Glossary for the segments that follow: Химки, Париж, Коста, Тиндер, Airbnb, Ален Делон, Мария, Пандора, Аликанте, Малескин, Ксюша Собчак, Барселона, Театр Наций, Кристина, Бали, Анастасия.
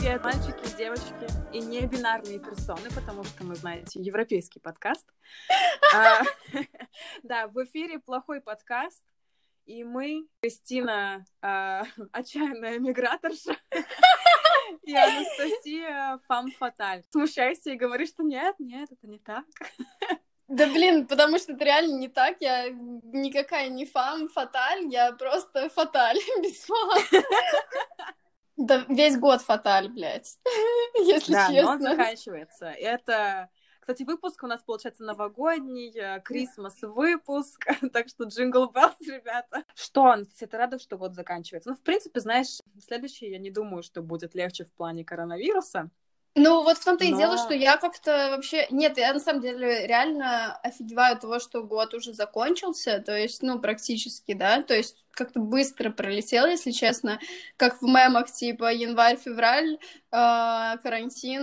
Привет, мальчики, девочки и небинарные персоны, потому что мы, знаете, европейский подкаст. Да, в эфире плохой подкаст, и мы, Кристина, отчаянная миграторша, и Анастасия, фам-фаталь. Смущайся и говори, что нет, это не так. Да блин, потому что это реально не так, я никакая не фам-фаталь, я просто фаталь, без фам. Да весь год фаталь, блядь, если честно. Да, но он заканчивается. Это, кстати, выпуск у нас, получается, новогодний, Крисмас-выпуск, так что джингл-беллс, ребята. Что, Анастасия, ты рада, что год заканчивается? Ну, в принципе, знаешь, следующий, я не думаю, что будет легче в плане коронавируса. Ну, вот в том-то и дело, что я как-то вообще... Нет, я на самом деле реально офигеваю от того, что год уже закончился, то есть, ну, практически, да, то есть как-то быстро пролетел, если честно, как в мемах, типа, январь-февраль, карантин,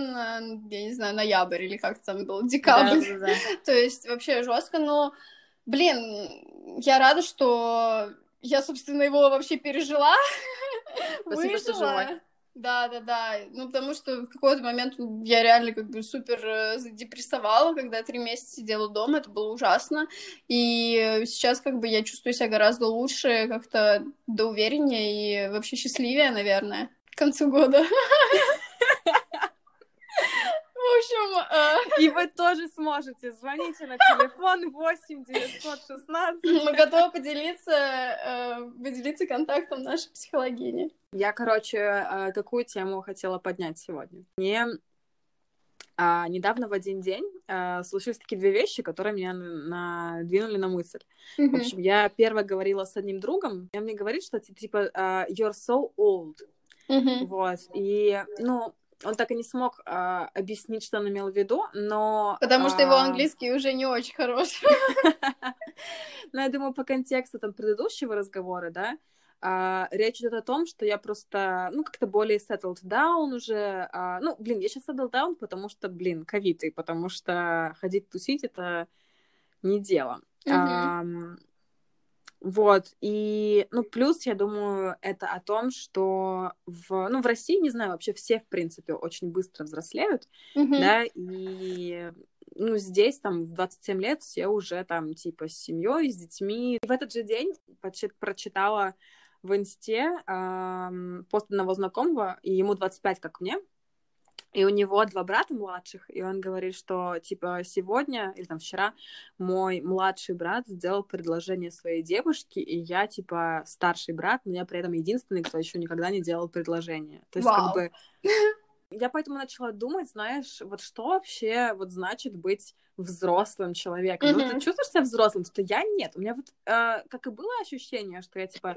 я не знаю, ноябрь или как там было, декабрь, да. То есть вообще жестко, но, блин, я рада, что я, собственно, его вообще пережила, спасибо, что живой. Да, ну потому что в какой-то момент я реально как бы супер задепрессовала, когда 3 месяца сидела дома, это было ужасно, и сейчас как бы я чувствую себя гораздо лучше, как-то да увереннее и вообще счастливее, наверное, к концу года. В общем... И вы тоже сможете. Звоните на телефон 8-916. Мы готовы поделиться контактом нашей психологини. Я, короче, какую тему хотела поднять сегодня. Мне недавно в один день случились такие 2 вещи, которые меня надвинули на мысль. В общем, я первая говорила с одним другом, и он мне говорит, что типа «you're so old». Вот. И, ну... Он так и не смог объяснить, что он имел в виду, но... Потому что его английский уже не очень хороший. Но я думаю, по контексту там предыдущего разговора, да, речь идет о том, что я просто, ну, как-то более settled down уже. Ну, блин, я сейчас settled down, потому что, блин, ковид, и потому что ходить тусить — это не дело. Вот, и, ну, плюс, я думаю, это о том, что в России, не знаю, вообще все, в принципе, очень быстро взрослеют, да, и, ну, здесь, там, в 27 лет все уже, там, типа, с семьей, с детьми. И в этот же день прочитала в инсте пост одного знакомого, и ему 25, как мне, и у него 2 брата младших, и он говорит, что, типа, сегодня или там вчера мой младший брат сделал предложение своей девушке, и я, типа, старший брат, но я при этом единственный, кто еще никогда не делал предложение. То есть, как бы... Я поэтому начала думать, знаешь, вот что вообще вот значит быть взрослым человеком. Ну, ты чувствуешь себя взрослым, что я нет. У меня вот, как и было ощущение, что я, типа...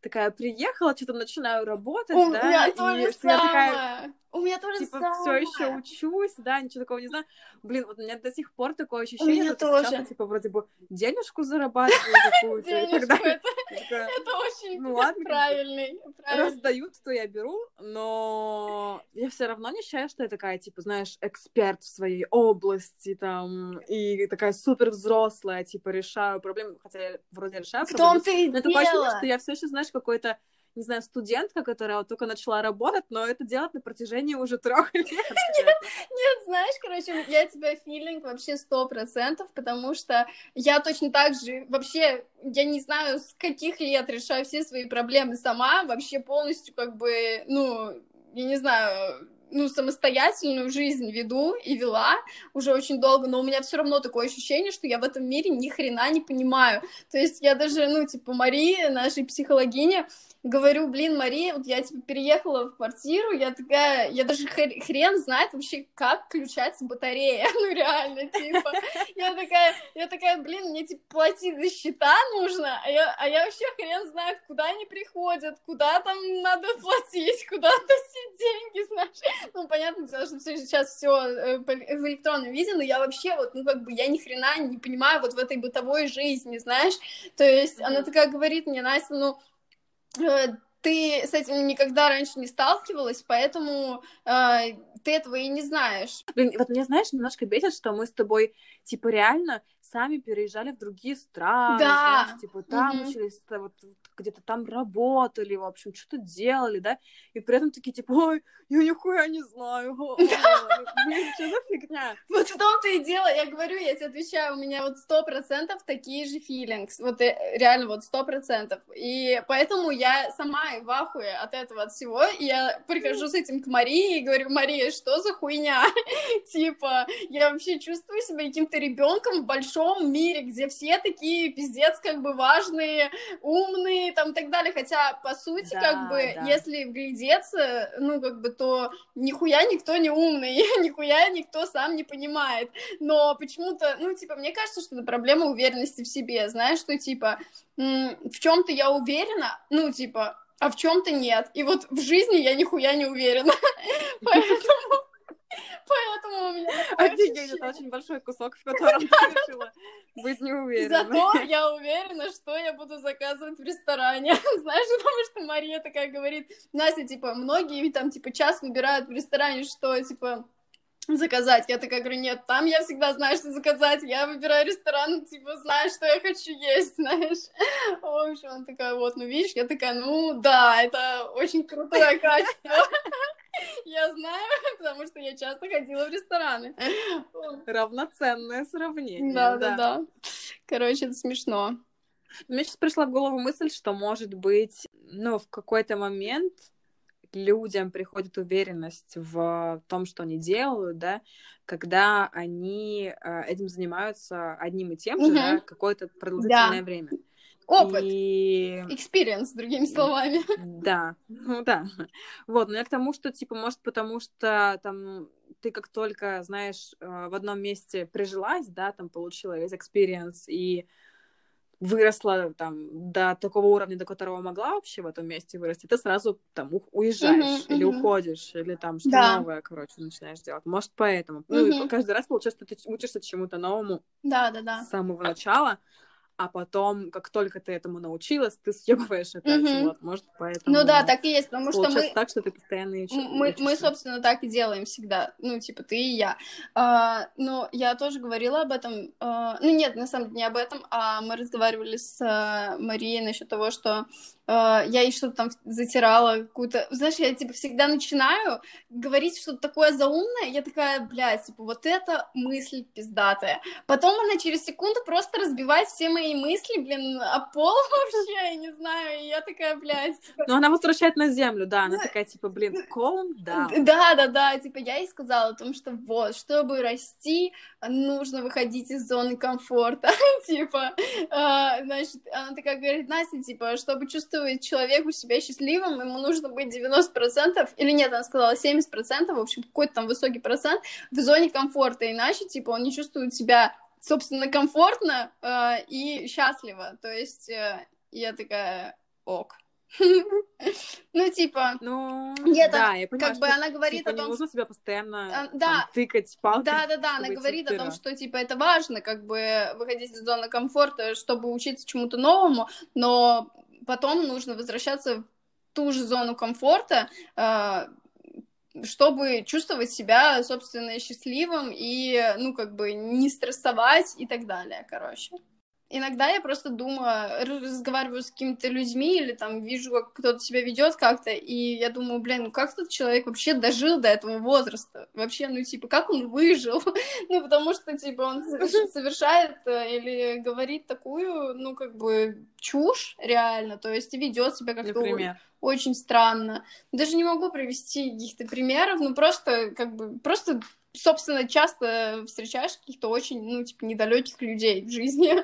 Такая приехала, что-то начинаю работать, у да? Меня тоже такая, у меня тоже типа, самое. Все еще учусь, да, ничего такого не знаю. Блин, вот у меня до сих пор такое ощущение, что сейчас, типа, вроде бы денежку зарабатываю какую-то. Это очень правильный. Раздают, что я беру, но я все равно не считаю, что я такая, типа, знаешь, эксперт в своей области, там, и такая супер взрослая, типа, решаю проблемы, хотя я вроде решаю проблемы. В том ты и дело. Такое ощущение, что я все еще, знаешь, какой-то, не знаю, студентка, которая вот только начала работать, но это делать на протяжении уже 3 лет. Нет, знаешь, короче, я тебя филинг вообще 100%, потому что я точно так же, вообще, я не знаю, с каких лет решаю все свои проблемы сама, вообще полностью, как бы, ну, я не знаю... ну, самостоятельную жизнь веду и вела уже очень долго, но у меня все равно такое ощущение, что я в этом мире ни хрена не понимаю. То есть я даже, ну, типа, Марии, нашей психологине, говорю, блин, Мария, вот я, типа, переехала в квартиру, я такая, я даже хрен знает вообще, как включается батарея, ну, реально, типа. Я такая, блин, мне, типа, платить за счета нужно, а я вообще хрен знает, куда они приходят, куда там надо платить, куда носить деньги, знаешь. Ну, понятно, потому что сейчас все в электронном виде, но я вообще вот, ну, как бы, я ни хрена не понимаю вот в этой бытовой жизни, знаешь, то есть она такая говорит мне, Настя, ну, ты с этим никогда раньше не сталкивалась, поэтому ты этого и не знаешь. Блин, вот меня, знаешь, немножко бесит, что мы с тобой, типа, реально сами переезжали в другие страны, да. Знаешь, типа, там учились, вот, где-то там работали, в общем, что-то делали, да, и при этом такие, типа, ой, я нихуя не знаю, блин, что за фигня? Вот в том-то и дело, я говорю, я тебе отвечаю, у меня вот 100% такие же филингс, вот реально вот 100%, и поэтому я сама в ахуе от этого, от всего, и я прихожу с этим к Марии и говорю: Мария, что за хуйня? Типа, я вообще чувствую себя каким-то ребенком в большом мире, где все такие пиздец как бы важные, умные, там, и так далее, хотя, по сути, да, как бы, да. Если вглядеться, ну, как бы, то нихуя никто не умный, нихуя никто сам не понимает, но почему-то, ну, типа, мне кажется, что это проблема уверенности в себе, знаешь, что, типа, в чем-то я уверена, ну, типа, а в чем-то нет. И вот в жизни я нихуя не уверена. Поэтому у меня... Офигеть, это очень большой кусок, в котором ты решила быть не уверена. Зато я уверена, что я буду заказывать в ресторане. Знаешь, потому что Мария такая говорит: Настя, типа, многие там, типа, час выбирают в ресторане, что, типа... заказать. Я такая говорю: нет, там я всегда знаю, что заказать, я выбираю ресторан, типа, знаю, что я хочу есть, знаешь. В общем, она такая: вот, ну, видишь, я такая: ну, да, это очень крутое качество. Я знаю, потому что я часто ходила в рестораны. Равноценное сравнение. Да. Короче, это смешно. Мне сейчас пришла в голову мысль, что, может быть, ну, в какой-то момент... людям приходит уверенность в том, что они делают, да, когда они этим занимаются одним и тем же, да, какое-то продолжительное время. Опыт, experience, другими словами. Да, ну да. Вот, но я к тому, что, типа, может, потому что там ты как только, знаешь, в одном месте прижилась, да, там получила весь experience и выросла там до такого уровня, до которого могла вообще в этом месте вырасти, ты сразу там уезжаешь или уходишь, или там что-то новое, короче, начинаешь делать. Может, поэтому. Ну, и каждый раз получается, что ты учишься чему-то новому с самого начала, а потом, как только ты этому научилась, ты съебываешь опять. Вот, может, поэтому. Ну да, так и есть, потому что мы... так, что ты постоянно учишься. Мы, собственно, так и делаем всегда. Ну, типа, ты и я. Но я тоже говорила об этом. Ну, нет, на самом деле не об этом, а мы разговаривали с Марией насчет того, что я ей что-то там затирала какую-то... Знаешь, я, типа, всегда начинаю говорить что-то такое заумное, я такая: блядь, типа, вот эта мысль пиздатая. Потом она через секунду просто разбивает все мои мысли, блин, о пол вообще, я не знаю, и я такая: блядь. Типа... Ну, она возвращает на землю, да, она такая, типа, блин, calm down. Да, типа, я ей сказала о том, что вот, чтобы расти, нужно выходить из зоны комфорта, типа, значит, она такая говорит: Настя, типа, чтобы чувствовать человеку себя счастливым, ему нужно быть 90%, или нет, она сказала 70%, в общем, какой-то там высокий процент в зоне комфорта, иначе, типа, он не чувствует себя, собственно, комфортно и счастливо, то есть я такая: ок. Ну, типа... Ну, да, я понимаю, что не нужно себя постоянно тыкать палкой. Да, она говорит о том, что, типа, это важно, как бы, выходить из зоны комфорта, чтобы учиться чему-то новому, но потом нужно возвращаться в ту же зону комфорта, чтобы чувствовать себя, собственно, счастливым и, ну, как бы, не стрессовать и так далее, короче. Иногда я просто думаю, разговариваю с какими-то людьми или там вижу, как кто-то себя ведет как-то, и я думаю: блин, ну как этот человек вообще дожил до этого возраста? Вообще, ну, типа, как он выжил? Ну, потому что, типа, он совершает или говорит такую, ну, как бы, чушь реально, то есть ведет себя как-то очень странно. Даже не могу привести каких-то примеров, ну, просто, как бы, просто... Собственно, часто встречаешь каких-то очень, ну, типа, недалёких людей в жизни,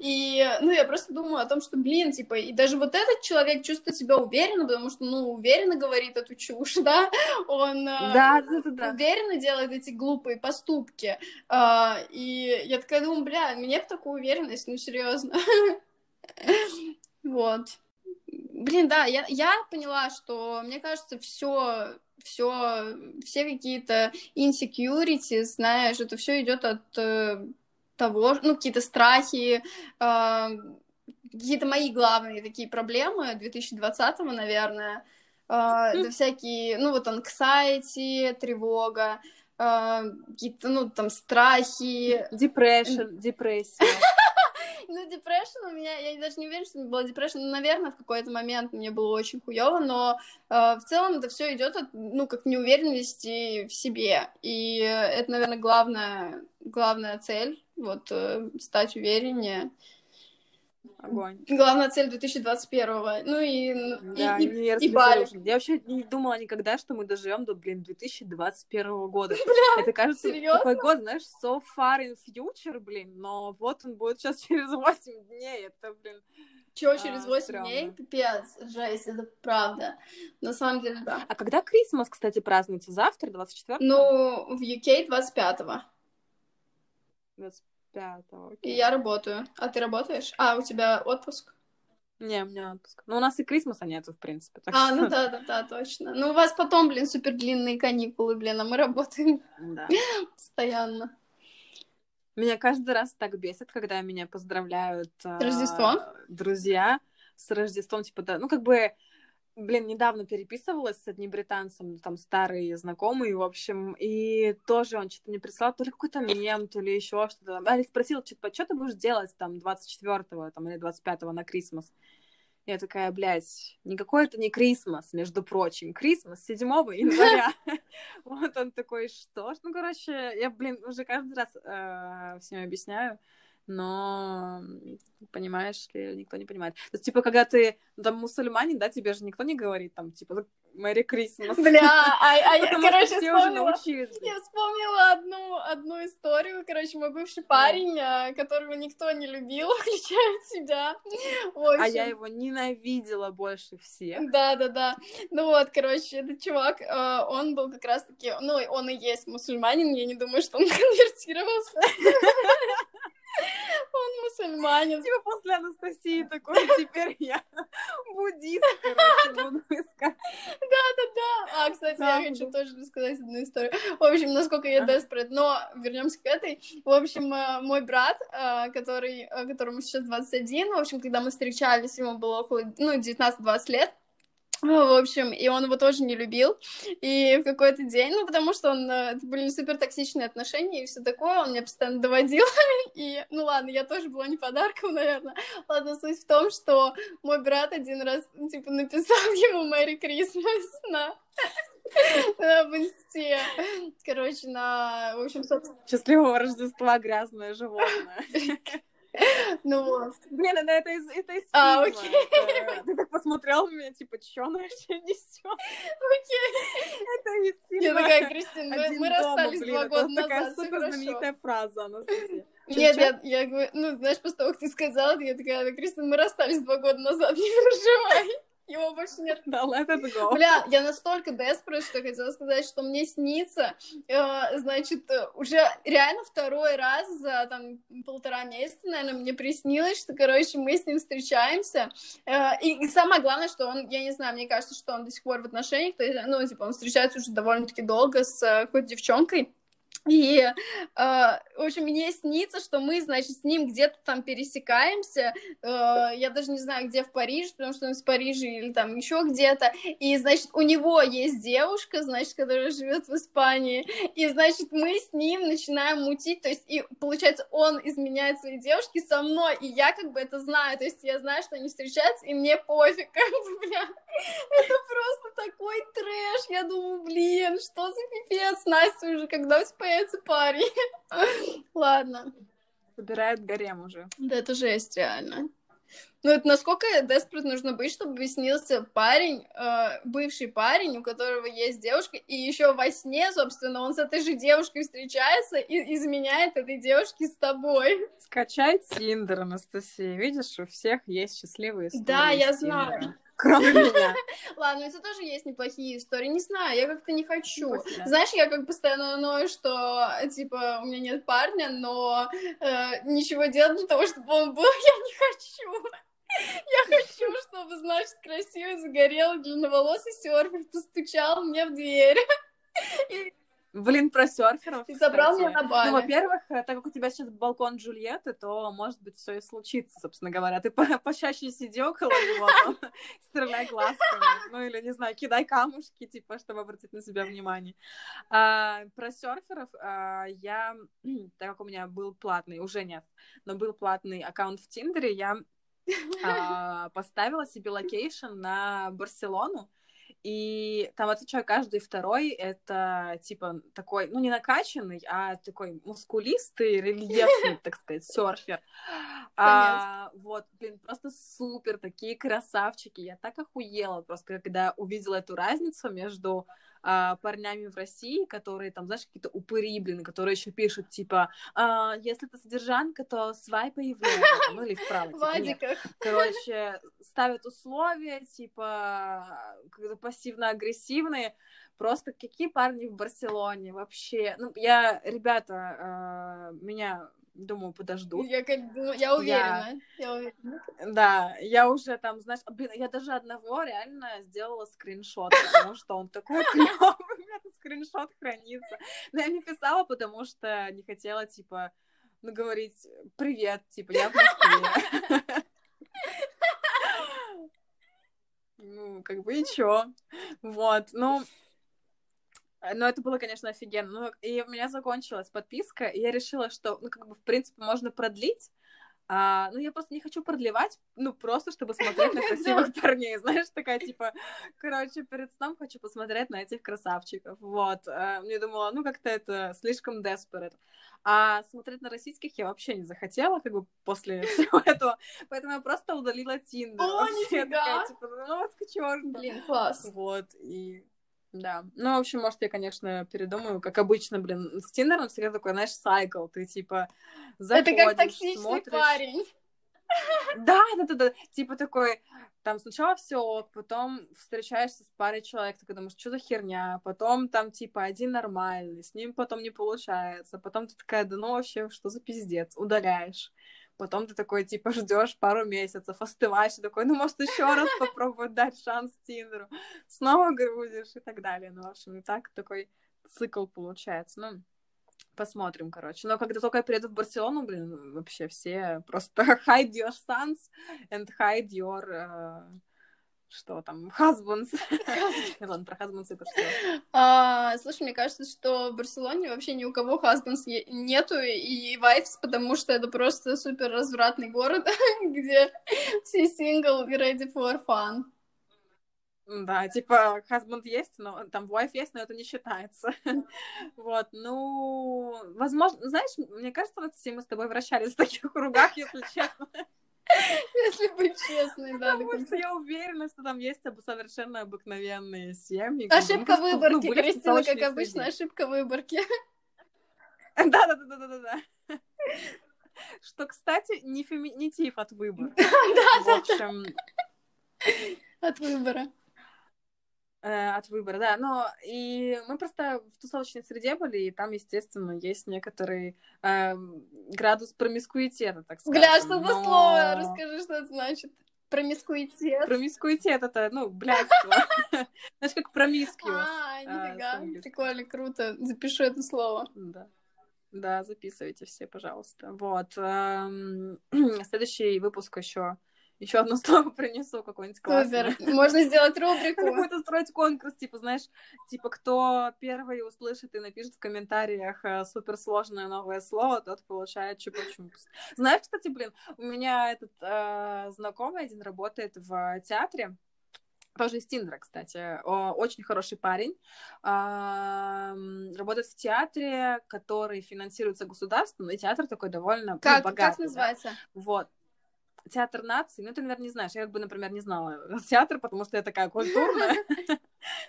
и, ну, я просто думаю о том, что, блин, типа, и даже вот этот человек чувствует себя уверенно, потому что, ну, уверенно говорит эту чушь, да, он уверенно делает эти глупые поступки, и я такая думаю: бля, мне бы такую уверенность, ну, серьезно. Вот. Блин, да, я поняла, что, мне кажется, все какие-то insecurities, знаешь, это все идет от того, ну, какие-то страхи, какие-то мои главные такие проблемы 2020-го, наверное, да всякие, ну, вот, anxiety, тревога, какие-то, ну, там, страхи. Депрессия. Ну, депрессия у меня, я даже не уверена, что у меня была депрессия, но, наверное, в какой-то момент мне было очень хуёво, но в целом это все идет от, ну, как неуверенности в себе, и это, наверное, главная цель, вот, стать увереннее. Огонь. Главная цель 2021-го. Ну и да, и Бали. Я вообще не думала никогда, что мы доживем до, 2021 года. Бля, это кажется, такой год, знаешь, so far in future, но вот он будет сейчас через 8 дней, это, Чего через 8 стрёмно. Дней? Пипец, жесть, это правда. На самом деле, да. А когда Крисмас, кстати, празднуется? Завтра, 24-го? Ну, в UK 25-го. 25-го. И я работаю. А ты работаешь? А, у тебя отпуск? Не, у меня отпуск. Ну, у нас и Крисмаса нету, в принципе. А, ну да, точно. Ну, у вас потом, супер длинные каникулы, а мы работаем постоянно. Меня каждый раз так бесит, когда меня поздравляют... С Рождеством? Друзья с Рождеством, недавно переписывалась с одним британцем, там, старый знакомый, в общем, и тоже он что-то мне прислал, то ли какой-то мем, то ли еще что-то. Я спросила, что ты будешь делать, 24-го, или 25-го на Крисмас? Я такая, никакой это не Крисмас, между прочим. Крисмас 7 января. Вот он такой, что ж? Ну, короче, я, уже каждый раз всем объясняю. Но понимаешь ли, никто не понимает. То есть, когда ты мусульманин, да, тебе же никто не говорит, Merry Christmas. Бля, я, вспомнила одну историю, мой бывший парень, которого никто не любил, включая тебя. А я его ненавидела больше всех. Да. Ну вот, этот чувак, он был как раз-таки, ну, он и есть мусульманин, я не думаю, что он конвертировался. Он мусульманин. После Анастасии такой, теперь я буддист, буду искать. Да. А, кстати, я хочу тоже рассказать одну историю. В общем, насколько я desperate, но вернемся к этой. В общем, мой брат, которому сейчас 21, в общем, когда мы встречались, ему было около, 19-20 лет. В общем, и он его тоже не любил, и в какой-то день, потому что это были супер токсичные отношения и все такое, он меня постоянно доводил, и, я тоже была не подарком, наверное, суть в том, что мой брат один раз, написал ему Merry Christmas в инсте, в общем, собственно... Счастливого Рождества, грязное животное. Ну вот. Это из фильма. А, окей. Ты так посмотрела на меня, что она вообще несет? Окей. Это из фильма. Я такая, Кристина, мы расстались 2 года назад, такая супер знаменитая фраза, Анастасия. Нет, я говорю, после того, как ты сказала, я такая, Кристина, мы расстались 2 года назад, не переживай. Его больше нет. Да, let it go. Бля, я настолько desperate, что хотела сказать, что мне снится, уже реально 2-й раз за 1,5 месяца, наверное, мне приснилось, что, мы с ним встречаемся. И самое главное, что он, я не знаю, мне кажется, что он до сих пор в отношениях, то есть, он встречается уже довольно-таки долго с какой-то девчонкой. И, в общем, мне снится, что мы, с ним где-то пересекаемся, я даже не знаю, где в Париже, потому что он из Парижа или еще где-то, и, у него есть девушка, которая живет в Испании, и, мы с ним начинаем мутить, то есть, и, получается, он изменяет своей девушке со мной, и я это знаю, то есть, я знаю, что они встречаются, и мне пофиг, это просто такой трэш, я думаю, что за пипец, Настя уже, когда у тебя появится парень. Ладно. Собирают гарем уже. Да, это жесть, реально. Это насколько desperate нужно быть, чтобы снился парень, бывший парень, у которого есть девушка, и еще во сне, собственно, он с этой же девушкой встречается и изменяет этой девушке с тобой. Скачай Тиндер, Анастасия. Видишь, у всех есть счастливые истории. Да, я знаю. Кроме меня. Ладно, у тебя тоже есть неплохие истории. Не знаю, я как-то не хочу. Знаешь, я постоянно ною, что, у меня нет парня, но ничего делать для того, чтобы он был, я не хочу. Я хочу, чтобы, красивый, загорелый, длинноволосый серфер постучал мне в дверь. Блин, про серферов. Ты забрал меня на Бали. Ну, во-первых, так как у тебя сейчас балкон Джульетты, то, может быть, все и случится, собственно говоря. Ты почаще сиди около него, стреляй глазками, ну или, не знаю, кидай камушки, типа, чтобы обратить на себя внимание. Про серферов я, так как у меня был платный, уже нет, но был платный аккаунт в Тиндере, я поставила себе локейшн на Барселону. И там, отвечаю, каждый второй это, типа, такой, ну, не накачанный, а такой мускулистый, рельефный, так сказать, серфер. Вот, блин, просто супер, такие красавчики. Я так охуела просто, когда увидела эту разницу между парнями в России, которые там, знаешь, какие-то упыри, блин, которые еще пишут, типа, если ты содержанка, то свайпай влево, ну, или вправо. Типа, короче, ставят условия, типа, пассивно-агрессивные. Просто какие парни в Барселоне вообще. Ну, ребята, меня... Думаю, подожду. Я уверена. Я уверена. Да, я уже там, знаешь, блин, я даже одного реально сделала скриншот, потому что он такой клёвый, у меня этот скриншот хранится. Но я не писала, потому что не хотела, типа, ну, говорить «Привет», типа, я в Москве. Ну, как бы и чё. Вот, ну... Но это было, конечно, офигенно. Ну, и у меня закончилась подписка, и я решила, что, ну, как бы, в принципе, можно продлить. Ну, я просто не хочу продлевать, ну, просто, чтобы смотреть на красивых парней. Знаешь, такая, типа, короче, перед сном хочу посмотреть на этих красавчиков. Вот. Мне думала, ну, как-то это слишком desperate. А смотреть на российских я вообще не захотела, как бы, после всего этого. Поэтому я просто удалила Tinder. О, нифига! Типа, ну, вот к чёрту. Блин, класс. Вот, и... Да, ну, в общем, может, я, конечно, передумаю, как обычно, блин, с Тиндером всегда такой, знаешь, сайкл, ты, типа, заходишь, смотришь. Это как токсичный парень. Да, типа такой, там, сначала все ок, потом встречаешься с парой человек, такой думаешь, что за херня, потом там, типа, один нормальный, с ним потом не получается, потом ты такая, да ну, вообще, что за пиздец, удаляешь. Потом ты такой, типа, ждешь пару месяцев, остываешь, такой, ну, может, еще раз попробовать дать шанс Тиндеру, снова грузишь и так далее. Ну, в общем, и так такой цикл получается. Ну, посмотрим, короче. Но когда только я приеду в Барселону, блин, вообще все просто hide your sons and hide your... Что там? Husbands. Ладно, про husbands это что? Слушай, мне кажется, что в Барселоне вообще ни у кого husbands нету и вайфс, потому что это просто супер развратный город, где все single и ready for fun. Да, типа, husband есть, но там wife есть, но это не считается. Вот, ну, возможно, знаешь, мне кажется, вот все мы с тобой вращались в таких кругах, если честно. Если быть честной, да. Потому что я уверена, что там есть совершенно обыкновенные семьи. Ошибка выборки, Кристина, как обычно, ошибка выборки. Да. Что, кстати, не феминитив от выбора. В общем... От выбора. От выбора, да, но и мы просто в тусовочной среде были, и там, естественно, есть некоторый градус промискуитета, так сказать. Бля, что за слово? Расскажи, что это значит. Промискуитет. Промискуитет — это, ну, блядство. Знаешь, как промискуитет. А, нифига, прикольно, круто, запишу это слово. Да, записывайте все, пожалуйста. Вот, следующий выпуск еще одно слово принесу, какое-нибудь классное. Супер, можно сделать рубрику. Какой-то строить конкурс, типа, знаешь, типа, кто первый услышит и напишет в комментариях суперсложное новое слово, тот получает чупа-чупс. Знаешь, кстати, блин, у меня этот знакомый один работает в театре, тоже из Тиндера, кстати, очень хороший парень, работает в театре, который финансируется государством, и театр такой довольно богатый. Как называется? Вот. Театр Наций, ну, ты, наверное, не знаешь, я, как бы, например, не знала театр, потому что я такая культурная,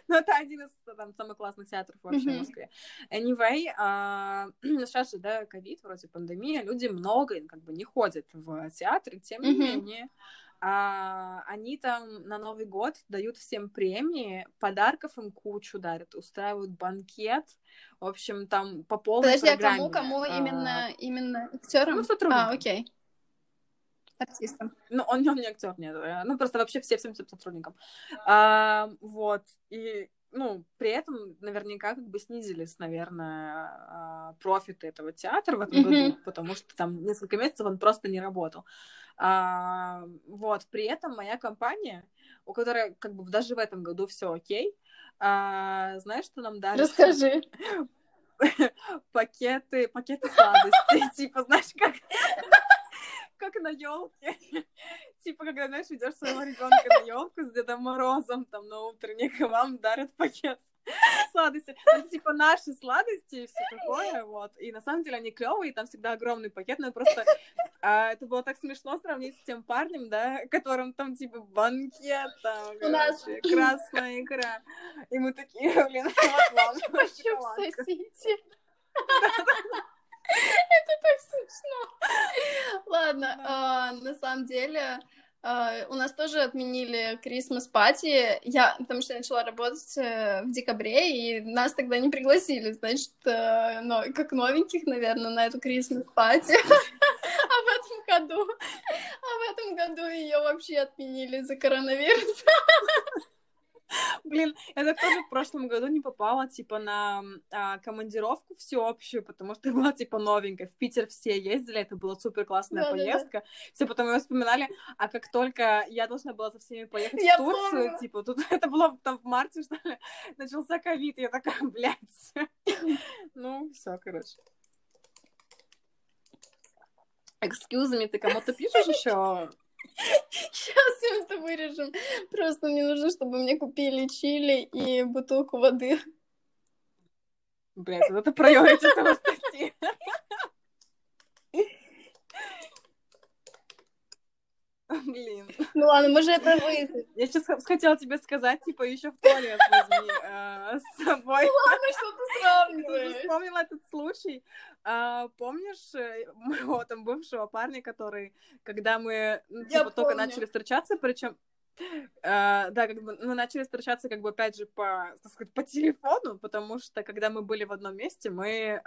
но это один из самых классных театров вообще в Москве. Anyway, сейчас же, да, ковид, вроде пандемия, люди много, как бы, не ходят в театр, тем не менее, они там на Новый год дают всем премии, подарков им кучу дарят, устраивают банкет, в общем, там по полной программе. Подожди, а кому именно актёрам? Ну, сотрудникам. А, окей. Артистом. Ну, он не актер, нет. Ну, просто вообще всем сотрудникам. Вот. И ну, при этом наверняка как бы снизились, наверное, профиты этого театра в этом году, потому что там несколько месяцев он просто не работал. Вот, при этом моя компания, у которой как бы даже в этом году все окей, знаешь, что нам дали? Расскажи. Пакеты сладостей, типа, знаешь, как на елке. Типа, когда, знаешь, идешь своего ребенка на елку с Дедом Морозом, там, на утренник, и вам дарят пакет сладостей. Ну, типа, наши сладости и все такое, вот. И на самом деле они клевые, там всегда огромный пакет, но просто это было так смешно сравнить с тем парнем, да, которым там, типа, банкет, там, короче, красная икра. И мы такие, блин, хочу сосиси. Это так смешно. Ладно, да. На самом деле у нас тоже отменили Christmas-пати, потому что я начала работать в декабре, и нас тогда не пригласили, значит, как новеньких, наверное, на эту Christmas-пати. А в этом году ее вообще отменили из-за коронавируса. Блин, это тоже в прошлом году не попала, типа, на командировку всеобщую, потому что была, типа, новенькая. В Питер все ездили, это была супер-классная поездка. Да. Все потом ее вспоминали, а как только я должна была со всеми поехать в Турцию, помню. Типа, тут это было там в марте, что ли, начался ковид, я такая, блядь. Ну, все, короче. Excuse me, ты кому-то пишешь еще? Сейчас все это вырежем. Просто мне нужно, чтобы мне купили чили и бутылку воды. Блядь, вот это проявляется в Анастасии. Блин. Ну ладно, мы же это выясним. Я сейчас хотела тебе сказать, типа, еще в туалет возьми с собой. Ну ладно, что ты сравниваешь. Я вспомнила этот случай. Помнишь моего там бывшего парня, который, когда мы только начали встречаться, причем мы начали встречаться, как бы, опять же, по, так сказать, по телефону, потому что, когда мы были в одном месте, мы,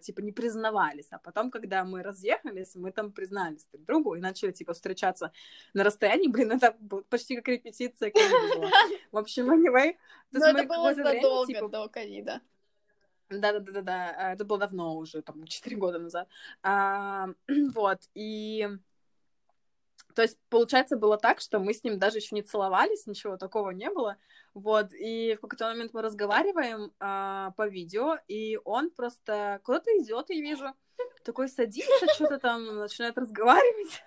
типа, не признавались, а потом, когда мы разъехались, мы там признались друг другу и начали, типа, встречаться на расстоянии, блин, это почти как репетиция ковида была. В общем, anyway. Но это было задолго до ковида. Да-да-да, это было давно уже, там, 4 года назад. Вот, и... То есть, получается, было так, что мы с ним даже еще не целовались, ничего такого не было, вот, и в какой-то момент мы разговариваем по видео, и он просто куда-то идет, я вижу, такой садится, что-то там начинает разговаривать,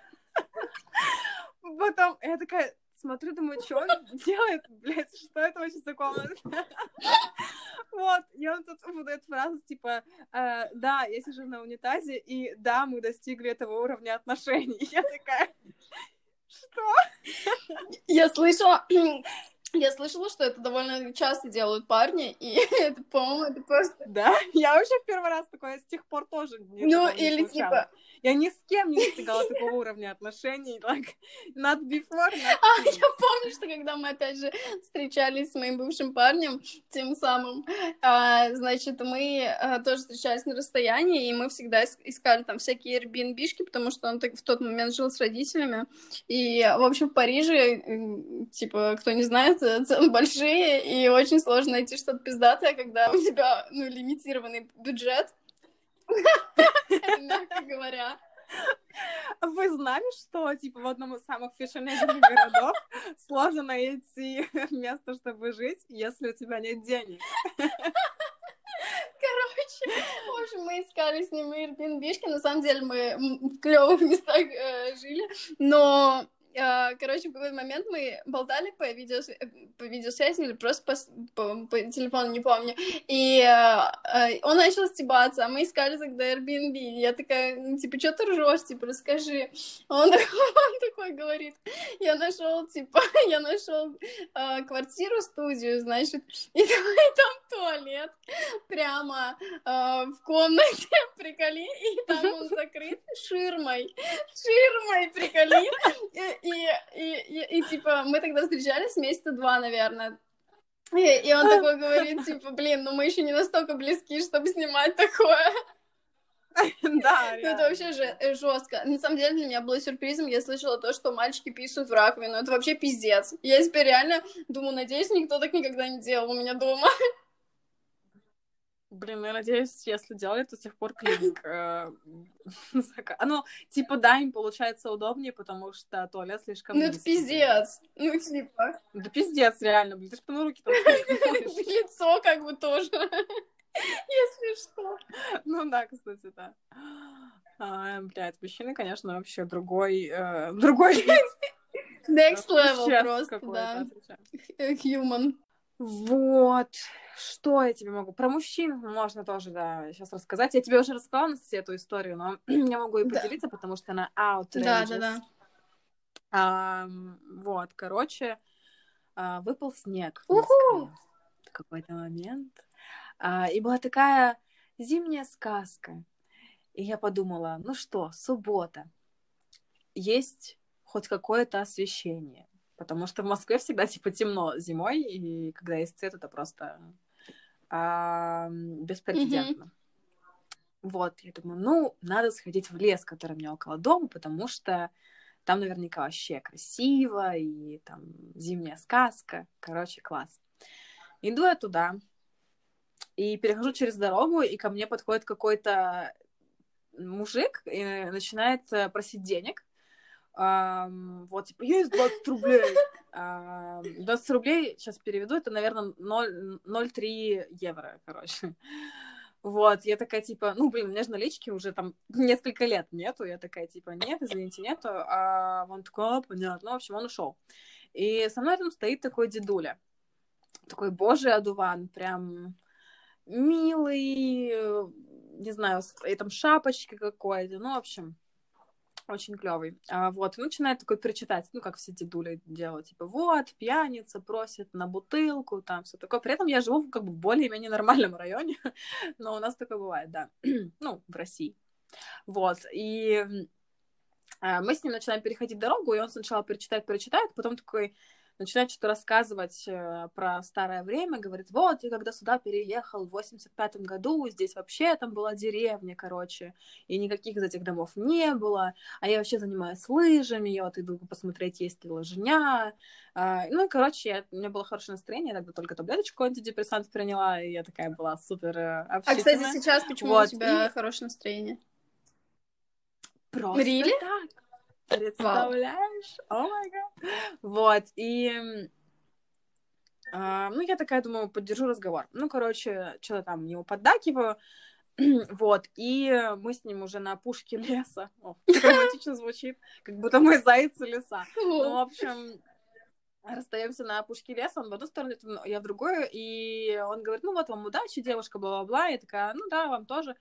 потом я такая смотрю, думаю, что он делает, блядь, что это вообще за комната? Вот, и он тут выдает фразу, типа, да, я сижу на унитазе, и да, мы достигли этого уровня отношений. Я такая, что? Я слышала, что это довольно часто делают парни, и это, по-моему, это просто... Да? Я вообще в первый раз такое с тех пор тоже не слышала. Ну, или типа... Я ни с кем не достигала такого уровня отношений, like, not before, not since. Я помню, что когда мы, опять же, встречались с моим бывшим парнем, тем самым, значит, мы тоже встречались на расстоянии, и мы всегда искали там всякие Airbnb-шки, потому что он в тот момент жил с родителями, и, в общем, в Париже, типа, кто не знает, цены большие, и очень сложно найти что-то пиздатое, когда у тебя, ну, лимитированный бюджет. Мягко говоря. Вы знали, что, типа, в одном из самых фешенебельных городов сложно найти место, чтобы жить, если у тебя нет денег? Короче, в общем, мы искали с ним Airbnb-шки, на самом деле мы в клёвых местах жили, но... Короче, в какой-то момент мы болтали по видеосвязи или просто по телефону, не помню, и он начал стебаться, а мы искали тогда Airbnb, и я такая, типа, что ты ржёшь, типа, расскажи. Он такой говорит, я нашёл квартиру-студию, значит, и там туалет прямо в комнате, приколи, и там он закрыт ширмой, приколи. И типа, мы тогда встречались месяца 2, наверное, и он такой говорит, типа, блин, ну мы еще не настолько близки, чтобы снимать такое. Да, это вообще жестко. На самом деле для меня было сюрпризом, я слышала то, что мальчики писают в раковину. Это вообще пиздец. Я теперь реально думаю, надеюсь, никто так никогда не делал у меня дома. Блин, я надеюсь, если делали, то с тех пор клиник. Ну, типа, да, им получается удобнее, потому что туалет слишком... Ну, это пиздец. Ну, типа... Да пиздец, реально, блин. Ты ж потом руки там... Лицо как бы тоже. Если что. Ну да, кстати, да. Блядь, мужчины, конечно, вообще другой жизнь. Next level просто, да. Human. Вот. Что я тебе могу? Про мужчин можно тоже, да, сейчас рассказать. Я тебе уже рассказала, Анастасия, эту историю, но я могу и поделиться, потому что она outrageous. Да. Вот, короче, выпал снег. Уху! В какой-то момент. И была такая зимняя сказка. И я подумала, ну что, суббота. Есть хоть какое-то освещение. Потому что в Москве всегда, типа, темно зимой, и когда есть цвет, это просто беспрецедентно. Вот, я думаю, ну, надо сходить в лес, который у меня около дома, потому что там наверняка вообще красиво, и там зимняя сказка. Короче, класс. Иду я туда, и перехожу через дорогу, и ко мне подходит какой-то мужик и начинает просить денег. Вот, типа, есть 20 рублей. 20 рублей, сейчас переведу, это, наверное, 0,3 евро, короче. Вот, я такая, типа, ну, блин, у меня же налички уже там несколько лет нету. Я такая, типа, нет, извините, нету. А он такой, понятно. Ну, в общем, он ушел. И со мной там стоит такой дедуля. Такой божий одуван, прям... милый, не знаю, и там шапочки какой-то, ну, в общем, очень клевый. Вот, и начинает такой перечитать, ну, как все дедули делают, типа, вот, пьяница просит на бутылку, там, все такое. При этом я живу как бы в более-менее нормальном районе, но у нас такое бывает, да, ну, в России. Вот, и мы с ним начинаем переходить дорогу, и он сначала перечитает, потом такой... начинает что-то рассказывать про старое время, говорит, вот, я когда сюда переехал в 85-м году, здесь вообще там была деревня, короче, и никаких из этих домов не было, а я вообще занимаюсь лыжами, я вот иду посмотреть, есть ли лыжня, ну, и, короче, у меня было хорошее настроение, я тогда только таблеточку антидепрессант приняла, и я такая была супер общительная. А, кстати, сейчас почему вот. У тебя хорошее настроение? Просто really? Так. Представляешь? О май гад. Вот, и... ну, я такая, думаю, поддержу разговор. Ну, короче, что-то там его поддакиваю. Вот, и мы с ним уже на опушке леса. О, драматично звучит, как будто мы зайцы леса. Ну, в общем, расстаемся на опушке леса. Он в одну сторону, я в другую. И он говорит, ну, вот вам удачи, девушка, бла-бла-бла. Я такая, ну, да, вам тоже.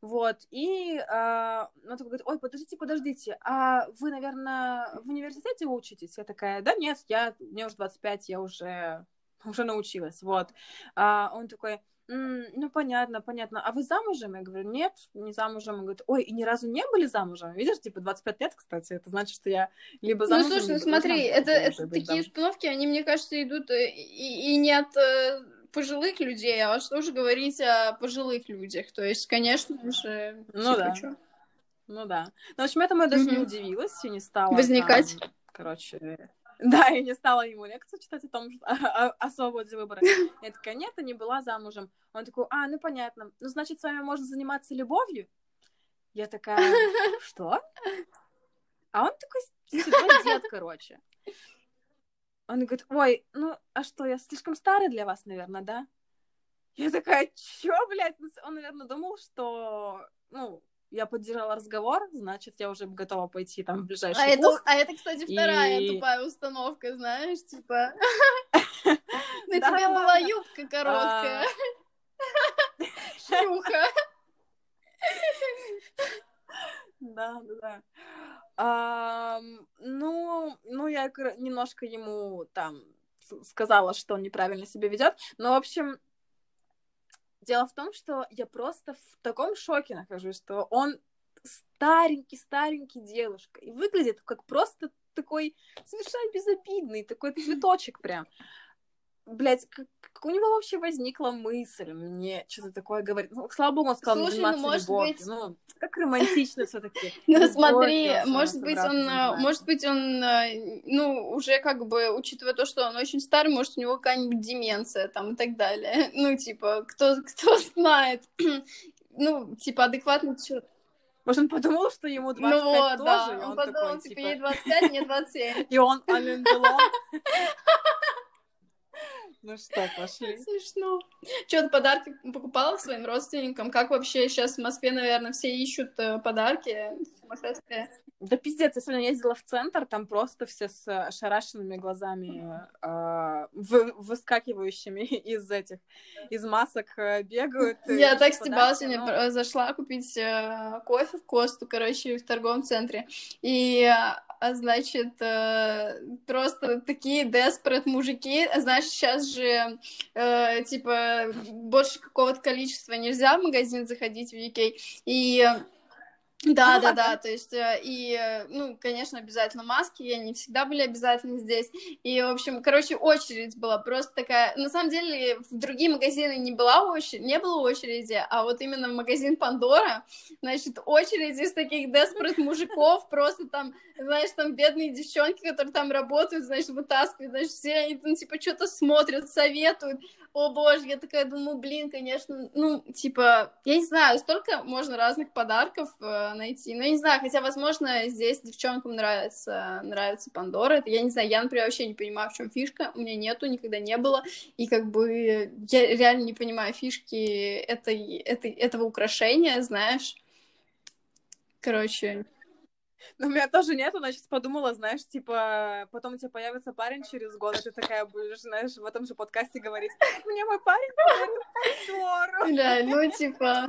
Вот, и она говорит, ой, подождите, а вы, наверное, в университете учитесь? Я такая, да нет, мне уже 25, я уже научилась, вот. Он такой, ну, понятно, а вы замужем? Я говорю, нет, не замужем. Он говорит, ой, и ни разу не были замужем? Видишь, типа, 25 лет, кстати, это значит, что я либо замужем... Ну, слушай, ну, смотри, это такие установки, они, мне кажется, идут и не от... пожилых людей, а что же говорить о пожилых людях, то есть, конечно же... Ну да, хочу. Ну да. Но, в общем, этому я даже не удивилась и не стала... Возникать. Там, короче, да, я не стала ему лекцию читать о том, о свободе выбора. Я такая, нет, я не была замужем. Он такой, ну понятно, ну значит, с вами можно заниматься любовью? Я такая, что? А он такой седой дед, короче. Он говорит, ой, ну, а что, я слишком старый для вас, наверное, да? Я такая, чё, блядь? Он, наверное, думал, что, ну, я поддержала разговор, значит, я уже готова пойти там в ближайший курс. Это, кстати, вторая тупая установка, знаешь, типа... На тебе была юбка короткая. Шлюха. Да. Ну, я немножко ему там сказала, что он неправильно себя ведет. Но, в общем, дело в том, что я просто в таком шоке нахожусь, что он старенький дедушка и выглядит как просто такой совершенно безобидный, такой цветочек прям. блядь, как у него вообще возникла мысль мне что-то такое говорить? Ну, слава богу, он сказал, слушай, заниматься любовью. Быть... Ну, как романтично все-таки. Ну, смотри, может быть, он, ну, уже как бы, учитывая то, что он очень старый, может, у него какая-нибудь деменция там и так далее. Ну, типа, кто знает? Ну, типа, адекватный человек. Может, он подумал, что ему 25 тоже? Да, он подумал, такой, типа, ей 25, мне 27. И он Ален Делон. Ну что, пошли. Смешно. Что, ты подарки покупала своим родственникам? Как вообще сейчас в Москве, наверное, все ищут подарки? Да пиздец, я сегодня ездила в центр, там просто все с ошарашенными глазами, выскакивающими из этих, из масок бегают. Я так стебала сегодня, зашла купить кофе в Косту, короче, в торговом центре, и... А значит, просто такие desperate мужики, значит, сейчас же, типа, больше какого-то количества нельзя в магазин заходить в UK, и... Да, то есть, и, ну, конечно, обязательно маски, и они всегда были обязательны здесь, и, в общем, короче, очередь была просто такая, на самом деле, в другие магазины не было очереди, а вот именно в магазин Пандора, значит, очередь из таких desperate мужиков, просто там, знаешь, там бедные девчонки, которые там работают, значит, вытаскивают, значит, все они там, типа, что-то смотрят, советуют. О боже, я такая думаю, блин, конечно, ну, типа, я не знаю, столько можно разных подарков найти, ну, я не знаю, хотя, возможно, здесь девчонкам нравится Пандора, это, я не знаю, я, например, вообще не понимаю, в чем фишка, у меня нету, никогда не было, и, как бы, я реально не понимаю фишки этого украшения, знаешь, короче... Но у меня тоже нету, она сейчас подумала, знаешь, типа, потом у тебя появится парень через год, и ты такая будешь, знаешь, в этом же подкасте говорить, мне мой парень подарил Пандору. Да, ну, типа...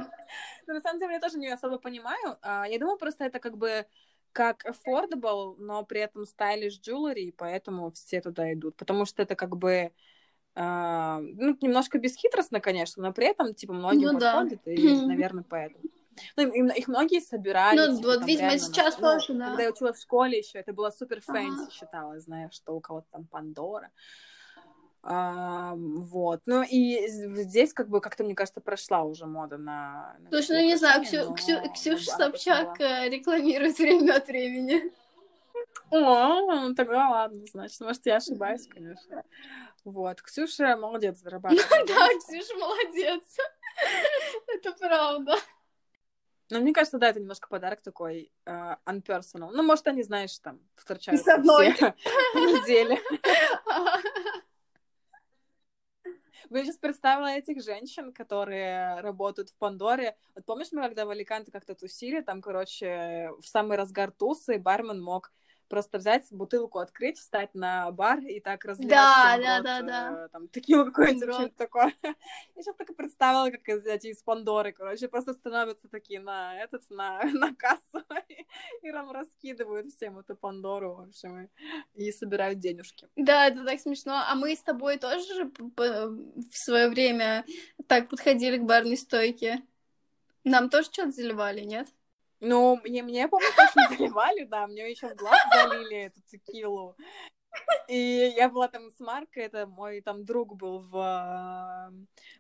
Но на самом деле я тоже не особо понимаю, я думаю, просто это как бы как affordable, но при этом stylish jewelry, и поэтому все туда идут, потому что это как бы... Ну, немножко бесхитростно, конечно, но при этом, типа, многим подходит, и, наверное, поэтому... Ну, их многие собирали. Ну, типа, вот, там, видимо, сейчас тоже, да. Когда я училась в школе еще, это было супер фэнси, считалось, знаешь, что у кого-то там Пандора. Вот. Ну, и здесь, как бы, как-то, мне кажется, прошла уже мода на... Слушай, ну, не знаю, Ксюша Собчак рекламирует время от времени. О, ну, тогда ладно, значит, может, я ошибаюсь, конечно. Вот, Ксюша молодец, зарабатывает. Да, Ксюша молодец. Это правда. Ну, мне кажется, да, это немножко подарок такой unpersonal. Ну, может, они, знаешь, там, встречаются все по неделе. Я сейчас представила этих женщин, которые работают в Пандоре. Вот помнишь, мы когда в Аликанте как-то тусили, там, короче, в самый разгар тусы бармен мог просто взять бутылку, открыть, встать на бар и так разливать. Да. Там текилу какое-нибудь, что-то такое. Я сейчас так и представила, как эти из Пандоры, короче, просто становятся такие на кассу и раскидывают всем эту Пандору, в общем, и собирают денежки. Да, это так смешно. А мы с тобой тоже в свое время так подходили к барной стойке. Нам тоже что-то заливали, нет? Ну, мне, по-моему, точно заливали, да, мне еще в глаз залили эту текилу. И я была там с Маркой, это мой там друг был в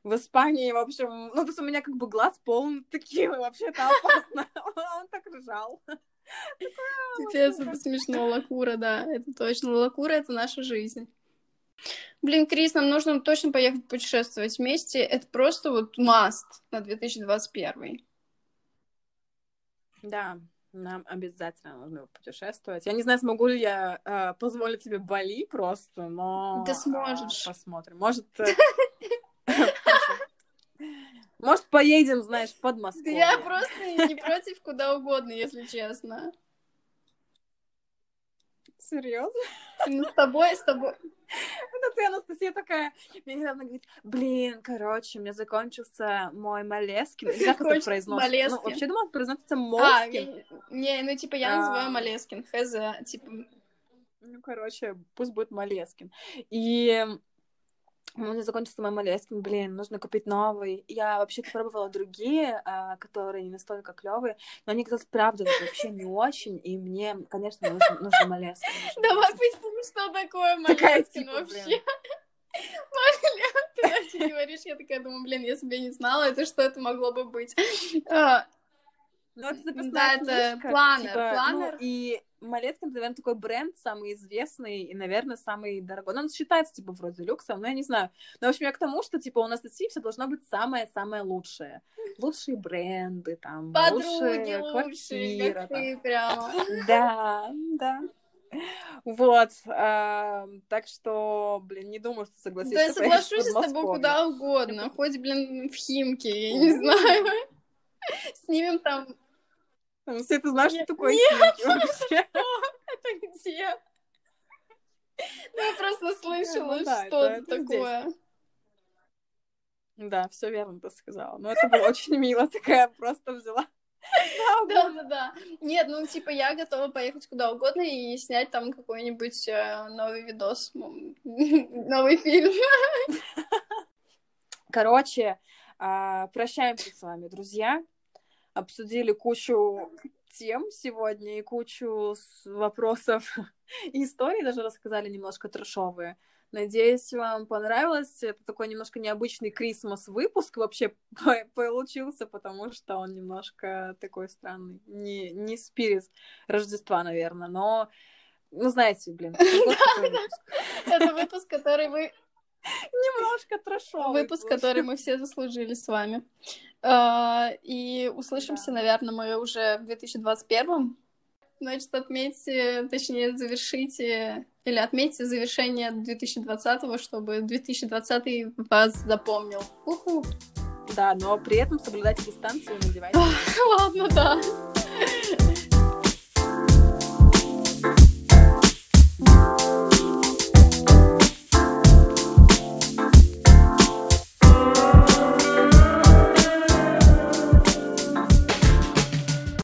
Испании, в общем, ну, то есть у меня как бы глаз полный текилы, вообще-то опасно, он так ржал. Теперь это смешно, лакура, да, это точно, лакура — это наша жизнь. Блин, Крис, нам нужно точно поехать путешествовать вместе, это просто вот must на 2021. Да, нам обязательно нужно путешествовать. Я не знаю, смогу ли я позволить себе Бали просто, но... Ты сможешь. Посмотрим. Может, поедем, знаешь, в Подмосковье. Я просто не против куда угодно, если честно. Серьезно? Ну, с тобой. Это ты, Анастасия, такая. Мне недавно говорит, блин, короче, у меня закончился мой Малескин. Как это произносится? Ну, вообще, думала, произносится Молескин. Не, ну, типа, я называю Малескин. Хз, типа... Ну, короче, пусть будет Малескин. И... У меня закончился мой Малескин, блин, нужно купить новый. Я вообще-то пробовала другие, которые не настолько клевые, но они как-то оправдывают вообще не очень, и мне, конечно, нужен Малескин. Давай поясним, что такое Малескин вообще. Ты даже не говоришь, я такая думаю, блин, если бы я не знала, это что это могло бы быть? Да, это планер. И Малескин, наверное, такой бренд самый известный и, наверное, самый дорогой. Но он считается, типа, вроде люксом, но я не знаю. Но, в общем, я к тому, что, типа, у Анастасии все должно быть самое-самое лучшее. Лучшие бренды, там, лучшие квартиры. Подруги лучшие, прямо. Да. Вот, так что, блин, не думаю, что согласишься. Да, я соглашусь с тобой куда угодно, хоть, блин, в Химки, я не знаю. Снимем там... Все, ты знаешь, что такое Химки вообще? Это где? Ну, я просто слышала, что такое. Да, все верно ты сказала. Но это было очень мило, такая просто взяла. Да. Нет, ну, типа, я готова поехать куда угодно и снять там какой-нибудь новый видос, новый фильм. Короче, прощаемся с вами, друзья. Обсудили кучу тем сегодня и кучу вопросов и историй, даже рассказали немножко трэшовые. Надеюсь, вам понравилось. Это такой немножко необычный Крисмас-выпуск вообще получился, потому что он немножко такой странный. Не спирит Рождества, наверное, но... Ну, знаете, блин. Это выпуск, который вы... Немножко трэшовый. Выпуск, который мы все заслужили с вами. И услышимся, наверное, мы уже в 2021-м. Значит, отметьте, точнее, завершите, или отметьте завершение 2020-го, чтобы 2020 вас запомнил. Уху! Да, но при этом соблюдайте дистанцию и надевайте. Ладно, да.